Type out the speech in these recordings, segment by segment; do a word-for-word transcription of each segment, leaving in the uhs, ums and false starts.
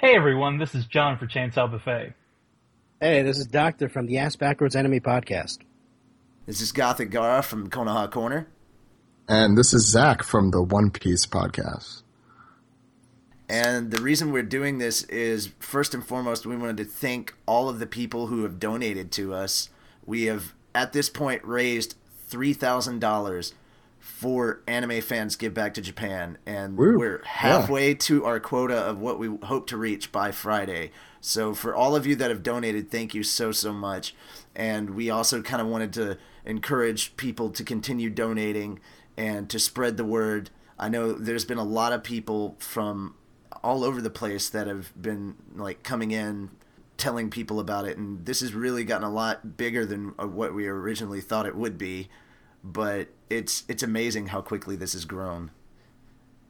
Hey everyone, this is John for Chainsaw Buffet. Hey, this is Doctor from the Ask Backwards Enemy podcast. This is Gothigara from Konoha Corner. And this is Zach from the One Piece podcast. And the reason we're doing this is, first and foremost, we wanted to thank all of the people who have donated to us. We have, at this point, raised three thousand dollars for anime fans give back to Japan, and Woo. we're halfway yeah. to our quota of what we hope to reach by Friday. So for all of you that have donated, thank you so, so much. And we also kind of wanted to encourage people to continue donating and to spread the word. I know there's been a lot of people from all over the place that have been like coming in, telling people about it, and this has really gotten a lot bigger than what we originally thought it would be. But it's it's amazing how quickly this has grown.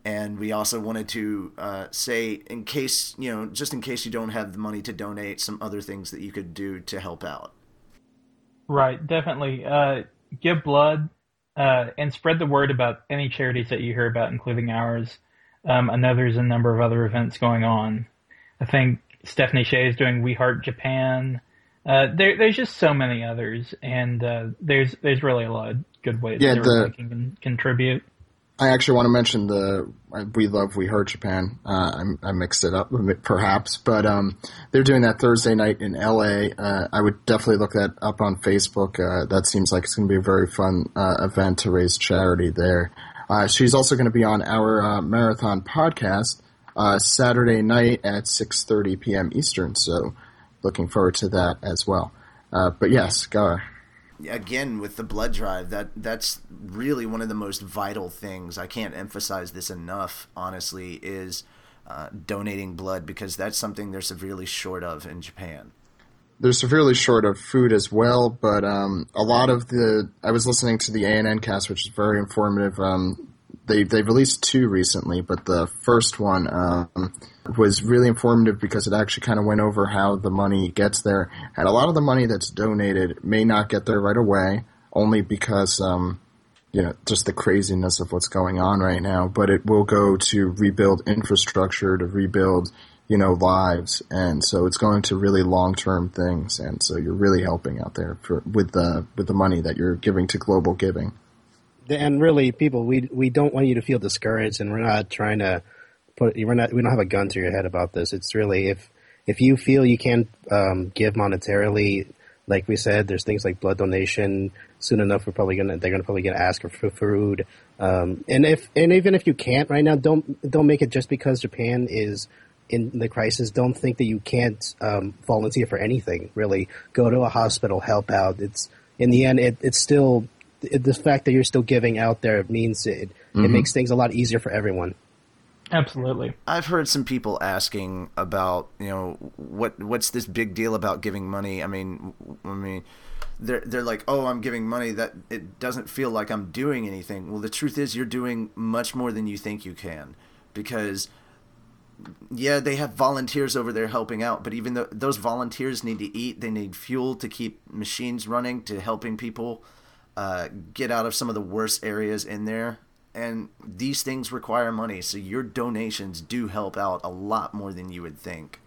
And we also wanted to uh, say, in case, you know, just in case you don't have the money to donate, some other things that you could do to help out. Right, definitely. Uh, give blood uh, and spread the word about any charities that you hear about, including ours. Um, I know there's a number of other events going on. I think Stephanie Shay is doing We Heart Japan. Uh, there, there's just so many others, and uh, there's there's really a lot of good ways yeah, that you can contribute. I actually want to mention the We Love We Hurt Japan. Uh, I, I mixed it up perhaps, but um, they're doing that Thursday night in L A. Uh, I would definitely look that up on Facebook. Uh, that seems like it's going to be a very fun uh, event to raise charity there. Uh, she's also going to be on our uh, marathon podcast uh, Saturday night at six thirty p.m. Eastern, so looking forward to that as well. Uh, but yes, go. Again, with the blood drive, that that's really one of the most vital things. I can't emphasize this enough, honestly, is uh, donating blood, because that's something they're severely short of in Japan. They're severely short of food as well, but um, a lot of the – I was listening to the A N N cast, which is very informative. Um, they, they released two recently, but the first one um, was really informative because it actually kind of went over how the money gets there. And a lot of the money that's donated may not get there right away, only because um, you know, just the craziness of what's going on right now. But it will go to rebuild infrastructure, to rebuild – you know, lives, and so it's going to really long-term things, and so you're really helping out there for, with the with the money that you're giving to Global Giving. And really, people, we we don't want you to feel discouraged, and we're not trying to put we're not we don't have a gun to your head about this. It's really if if you feel you can't um, give monetarily, like we said, there's things like blood donation. Soon enough, we're probably gonna they're gonna probably gonna ask for food, um, and if and even if you can't right now, don't don't make it just because Japan is in the crisis. Don't think that you can't um, volunteer for anything, really. Go to a hospital, help out. It's in the end, it, it's still it, – the fact that you're still giving out there means it, mm-hmm. it makes things a lot easier for everyone. Absolutely. I've heard some people asking about, you know, what what's this big deal about giving money? I mean, I mean, they're they're like, oh, I'm giving money. That it doesn't feel like I'm doing anything. Well, the truth is you're doing much more than you think you can, because – yeah, they have volunteers over there helping out, but even though those volunteers need to eat, they need fuel to keep machines running, to helping people uh, get out of some of the worst areas in there. And these things require money, so your donations do help out a lot more than you would think.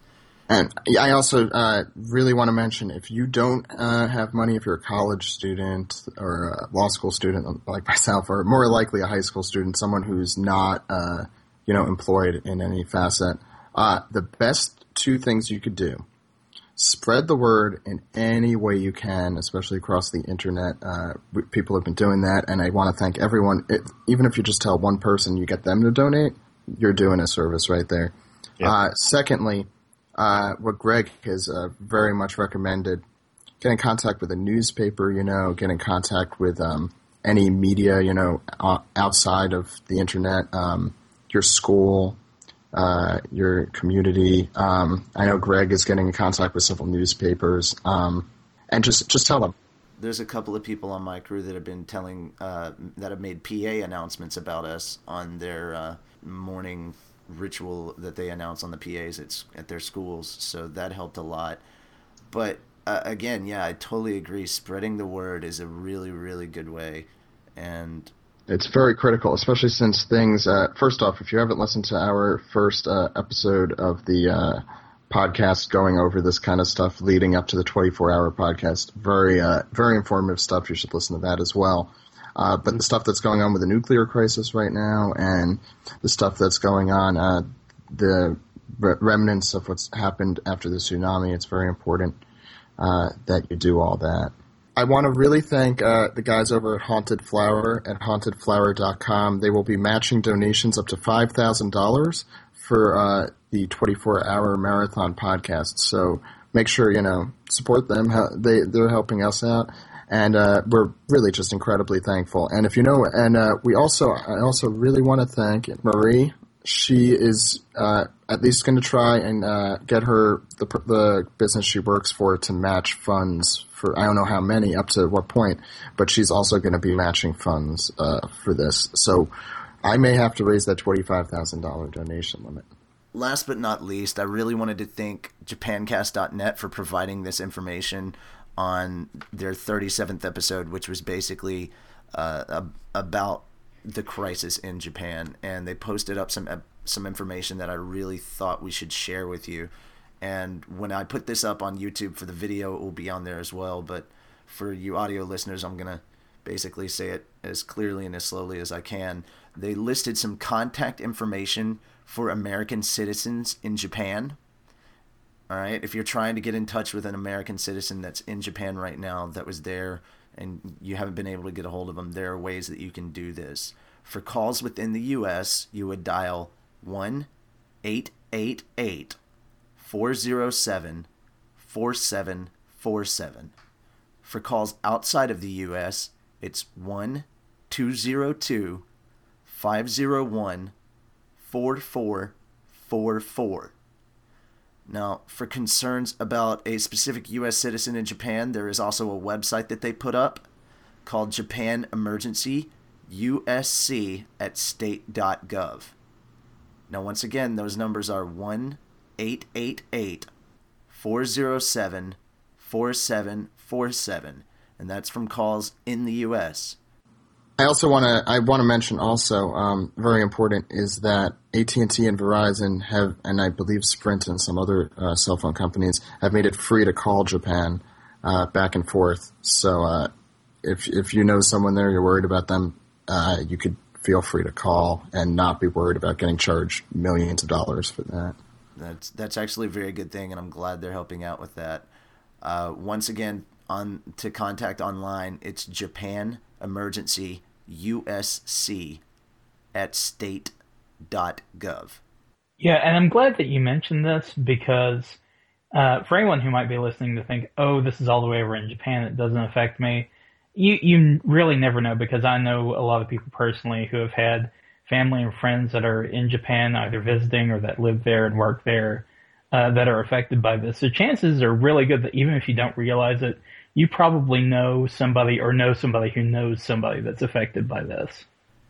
And I also uh, really want to mention, if you don't uh, have money, if you're a college student or a law school student like myself, or more likely a high school student, someone who's not uh, – you know, employed in any facet, uh, the best two things you could do: spread the word in any way you can, especially across the internet. Uh, people have been doing that, and I want to thank everyone. It, even if you just tell one person, you get them to donate, you're doing a service right there. Yeah. Uh, secondly, uh, what Greg has uh, very much recommended, get in contact with a newspaper, you know, get in contact with um, any media, you know, outside of the internet, um, your school, uh, your community. Um, I know Greg is getting in contact with several newspapers, um, and just just tell them. There's a couple of people on my crew that have been telling uh, that have made P A announcements about us on their uh, morning ritual that they announce on the P As at, at their schools. So that helped a lot. But uh, again, yeah, I totally agree. Spreading the word is a really, really good way, and It's very critical, especially since things, uh, first off, if you haven't listened to our first uh, episode of the uh, podcast going over this kind of stuff leading up to the twenty-four hour podcast, very, uh, very informative stuff. You should listen to that as well. Uh, but the stuff that's going on with the nuclear crisis right now and the stuff that's going on, uh, the re- remnants of what's happened after the tsunami, it's very important uh, that you do all that. I want to really thank uh, the guys over at Haunted Flower at haunted flower dot com. They will be matching donations up to five thousand dollars for uh, the twenty-four hour marathon podcast. So make sure, you know, support them. They, they're helping us out. And uh, we're really just incredibly thankful. And if you know, and uh, we also, I also really want to thank Marie. She is uh, at least going to try and uh, get her the, the business she works for to match funds for I don't know how many, up to what point, but she's also going to be matching funds uh, for this. So I may have to raise that twenty-five thousand dollars donation limit. Last but not least, I really wanted to thank Japancast dot net for providing this information on their thirty-seventh episode, which was basically uh, about the crisis in Japan, and they posted up some some information that I really thought we should share with you. And when I put this up on YouTube for the video, it will be on there as well. But for you audio listeners, I'm gonna basically say it as clearly and as slowly as I can. They listed some contact information for American citizens in Japan. All right, if you're trying to get in touch with an American citizen that's in Japan right now that was there and you haven't been able to get a hold of them, there are ways that you can do this. For calls within the U S, you would dial one eight eight eight, four oh seven, four seven four seven. For calls outside of the U S, it's one two oh two, five oh one, four four four four. Now, for concerns about a specific U S citizen in Japan, there is also a website that they put up called Japan Emergency U S C at state dot gov. Now, once again, those numbers are one eight eight eight, four oh seven, four seven four seven, and that's from calls in the U S. I also want to I want to mention also um, very important is that A T and T and Verizon have, and I believe Sprint and some other uh, cell phone companies have made it free to call Japan uh, back and forth. So uh, if if you know someone there, you're worried about them, uh, you could feel free to call and not be worried about getting charged millions of dollars for that. That's that's actually a very good thing, and I'm glad they're helping out with that. Uh, once again, on to contact online, it's Japan Emergency U S C at state dot gov. Yeah, and I'm glad that you mentioned this because uh, for anyone who might be listening to think, oh, this is all the way over in Japan, it doesn't affect me, you, you really never know, because I know a lot of people personally who have had family and friends that are in Japan either visiting or that live there and work there uh, that are affected by this. So chances are really good that even if you don't realize it, you probably know somebody or know somebody who knows somebody that's affected by this.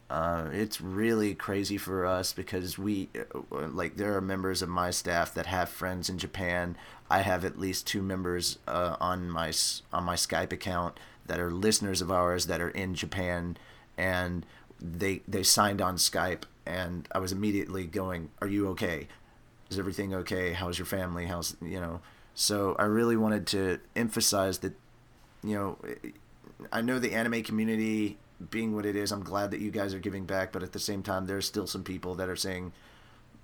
Uh, it's really crazy for us because we, like, there are members of my staff that have friends in Japan. I have at least two members uh, on my on my Skype account that are listeners of ours that are in Japan, and they they signed on Skype, and I was immediately going, "Are you okay? Is everything okay? How's your family? How's you know?" So I really wanted to emphasize that. You know, I know the anime community being what it is, I'm glad that you guys are giving back, but at the same time, there's still some people that are saying,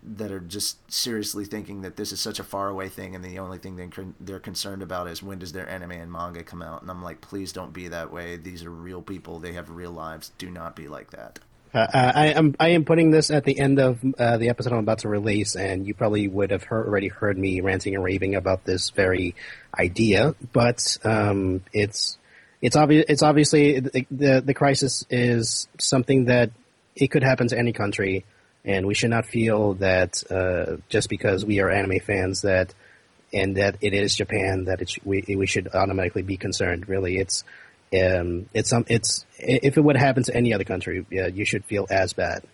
that are just seriously thinking that this is such a faraway thing, and the only thing they're concerned about is when does their anime and manga come out, and I'm like, please don't be that way. These are real people. They have real lives. Do not be like that. Uh, I am I am putting this at the end of uh, the episode I'm about to release, and you probably would have heard, already heard me ranting and raving about this very idea. But um, it's it's obvious it's obviously the, the the crisis is something that it could happen to any country, and we should not feel that uh, just because we are anime fans that and that it is Japan that it sh- we we should automatically be concerned. Really, it's. Um, it's some. Um, it's if it would happen to any other country, yeah, you should feel as bad.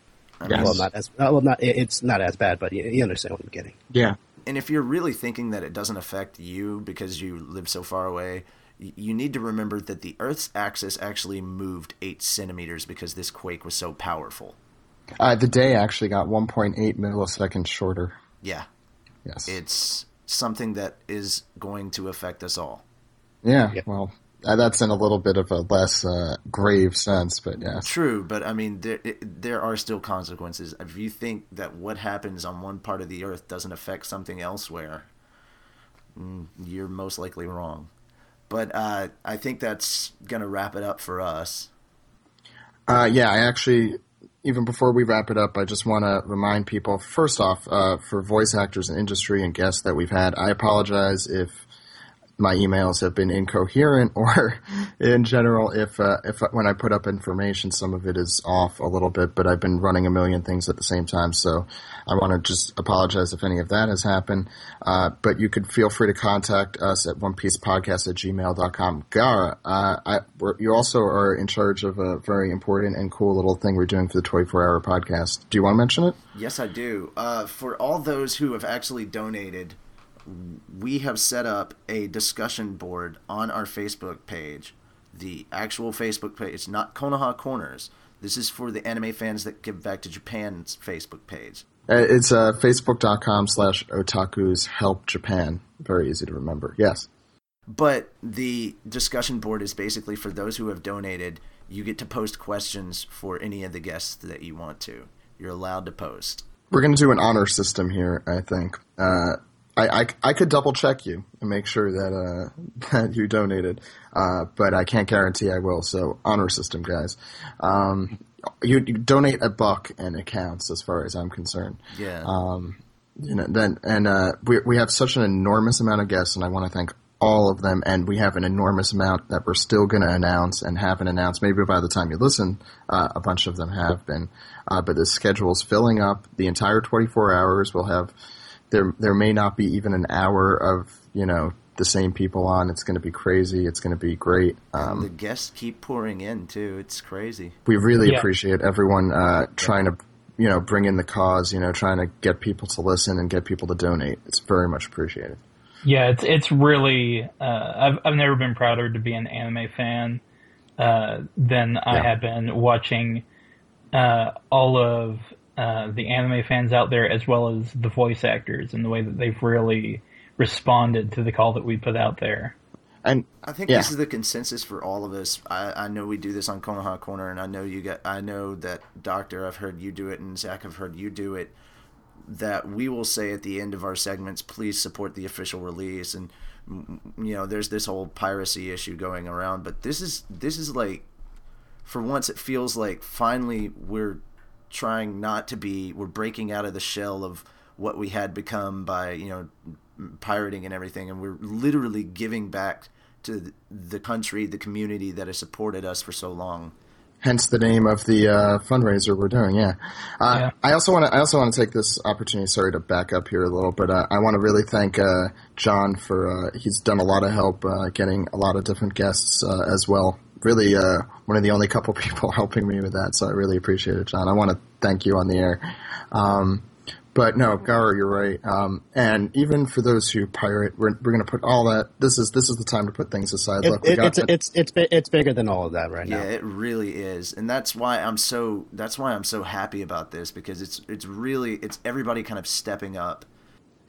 Yes. Well, not as well. Not it's not as bad, but you, you understand what I'm getting. Yeah. And if you're really thinking that it doesn't affect you because you live so far away, you need to remember that the Earth's axis actually moved eight centimeters because this quake was so powerful. Uh, the day actually got one point eight milliseconds shorter. Yeah. Yes. It's something that is going to affect us all. Yeah, yeah. Well, that's in a little bit of a less uh, grave sense, but yeah. True, but I mean, there, it, there are still consequences. If you think that what happens on one part of the Earth doesn't affect something elsewhere, you're most likely wrong. But uh, I think that's going to wrap it up for us. Uh, yeah, I actually... Even before we wrap it up, I just want to remind people, first off, uh, for voice actors in industry and guests that we've had, I apologize if my emails have been incoherent or in general if uh, if when I put up information, some of it is off a little bit, but I've been running a million things at the same time, so I want to just apologize if any of that has happened. Uh, but you could feel free to contact us at one piece podcast at gmail dot com. Gara, uh, I, we're, you also are in charge of a very important and cool little thing we're doing for the twenty-four hour podcast. Do you want to mention it? Yes, I do. Uh, for all those who have actually donated, we have set up a discussion board on our Facebook page, the actual Facebook page. It's not Konoha Corners. This is for the anime fans that give back to Japan's Facebook page. It's uh, facebook.com slash otakus help Japan. Very easy to remember. Yes. But the discussion board is basically for those who have donated. You get to post questions for any of the guests that you want to. You're allowed to post. We're going to do an honor system here, I think. Uh I, I, I could double check you and make sure that uh, that you donated, uh, but I can't guarantee I will. So honor system, guys. Um, you, you donate a buck and it counts, as far as I'm concerned. Yeah. Um, you know then, and uh, we we have such an enormous amount of guests, and I want to thank all of them. And we have an enormous amount that we're still going to announce and haven't announced. Maybe by the time you listen, uh, a bunch of them have been. Uh, but the schedule's filling up. The entire twenty-four hours, we'll have. There, there may not be even an hour of, you know, the same people on. It's going to be crazy. It's going to be great. Um, the guests keep pouring in, too. It's crazy. We really yeah. appreciate everyone uh, trying yeah. to, you know, bring in the cause, you know, trying to get people to listen and get people to donate. It's very much appreciated. Yeah, it's it's really uh, – I've, I've never been prouder to be an anime fan uh, than I yeah. have been watching uh, all of – Uh, the anime fans out there, as well as the voice actors, and the way that they've really responded to the call that we put out there. And I think yeah. this is the consensus for all of us. I, I know we do this on Konoha Corner, and I know you get. I know that Doctor, I've heard you do it, and Zach, I've heard you do it. That we will say at the end of our segments, please support the official release. And you know, there's this whole piracy issue going around, but this is this is like, for once, it feels like finally we're. Trying not to be, we're breaking out of the shell of what we had become by, you know, pirating and everything, and we're literally giving back to the country, the community that has supported us for so long. Hence the name of the uh, fundraiser we're doing. Yeah, uh, yeah. I also want to. I also want to take this opportunity. Sorry to back up here a little, but uh, I want to really thank uh, John for. Uh, he's done a lot of help uh, getting a lot of different guests uh, as well. Really, uh, one of the only couple people helping me with that, so I really appreciate it, John. I want to thank you on the air. Um, but no, Gara, you're right. Um, and even for those who pirate, we're we're going to put all that. This is this is the time to put things aside. It, Look, it, it's, it's it's it's bigger than all of that right now. Yeah, it really is, and that's why I'm so that's why I'm so happy about this, because it's it's really it's everybody kind of stepping up.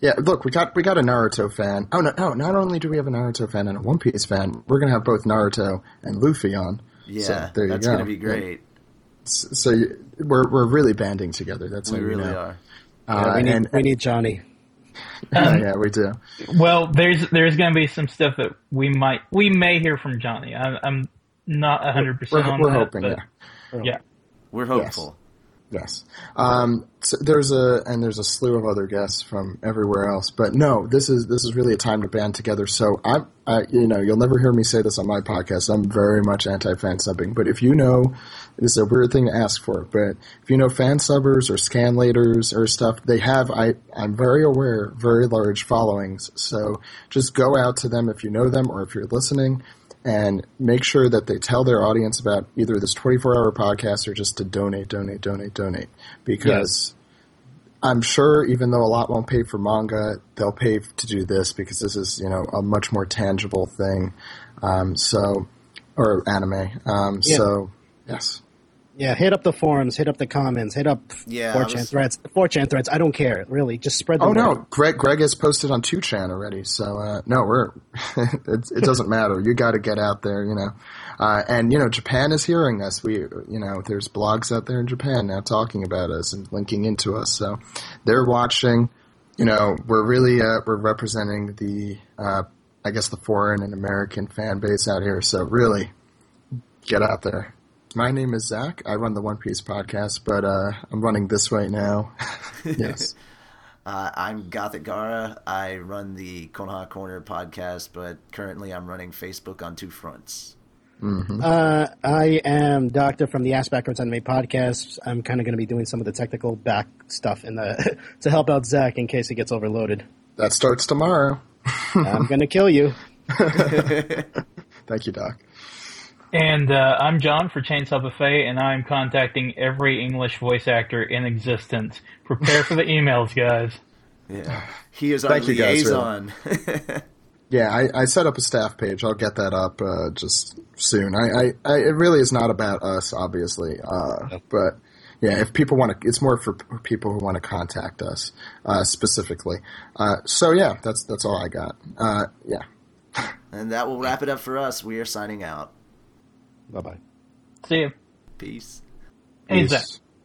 Yeah, look, we got we got a Naruto fan. Oh no, no! Not only do we have a Naruto fan and a One Piece fan, we're gonna have both Naruto and Luffy on. Yeah, so there you that's go. Gonna be great. Yeah. So you, we're we're really banding together. That's we really know. Are. Uh, yeah, we need and, we need Johnny. Um, yeah, we do. Well, there's there's gonna be some stuff that we might we may hear from Johnny. I, I'm not a hundred percent on we're that. Hoping, but, yeah. yeah, we're hopeful. Yes. Yes. Um, so there's a and there's a slew of other guests from everywhere else, but no, this is this is really a time to band together. So I'm, I, you know, you'll never hear me say this on my podcast. I'm very much anti-fan subbing, but if you know, it's a weird thing to ask for, but if you know fan subbers or scanlators or stuff, they have I I'm very aware very large followings. So just go out to them if you know them or if you're listening. And make sure that they tell their audience about either this twenty-four hour podcast or just to donate, donate, donate, donate. Because yes. I'm sure even though a lot won't pay for manga, they'll pay to do this because this is, you know, a much more tangible thing. Um, so, or anime. Um, yeah. So, yes. Yeah, hit up the forums, hit up the comments, hit up yeah, four chan was... threads. four chan threads, I don't care, really. Just spread the word. Oh, no, Greg Greg has posted on two chan already, so uh, no, we're it, it doesn't matter. You got to get out there, you know. Uh, and, you know, Japan is hearing us. We, you know, there's blogs out there in Japan now talking about us and linking into us. So they're watching. You know, we're really uh, we're representing the, uh, I guess, the foreign and American fan base out here. So really, get out there. My name is Zach. I run the One Piece podcast, but uh, I'm running this right now. Yes. uh, I'm Gothigara. I run the Konoha Corner podcast, but currently I'm running Facebook on two fronts. Mm-hmm. Uh, I am Doctor from the Ask Backwards Enemy podcast. I'm kind of going to be doing some of the technical back stuff in the to help out Zach in case he gets overloaded. That starts tomorrow. I'm going to kill you. Thank you, Doc. And uh, I'm John for Chainsaw Buffet, and I'm contacting every English voice actor in existence. Prepare for the emails, guys. Yeah, he is our liaison. Guys, really. Yeah, I, I set up a staff page. I'll get that up uh, just soon. I, I, I it really is not about us, obviously, uh, but yeah, if people want to, it's more for people who want to contact us uh, specifically. Uh, so yeah, that's that's all I got. Uh, yeah, and that will wrap it up for us. We are signing out. Bye-bye. See you. Peace. Peace. Hey, Zach.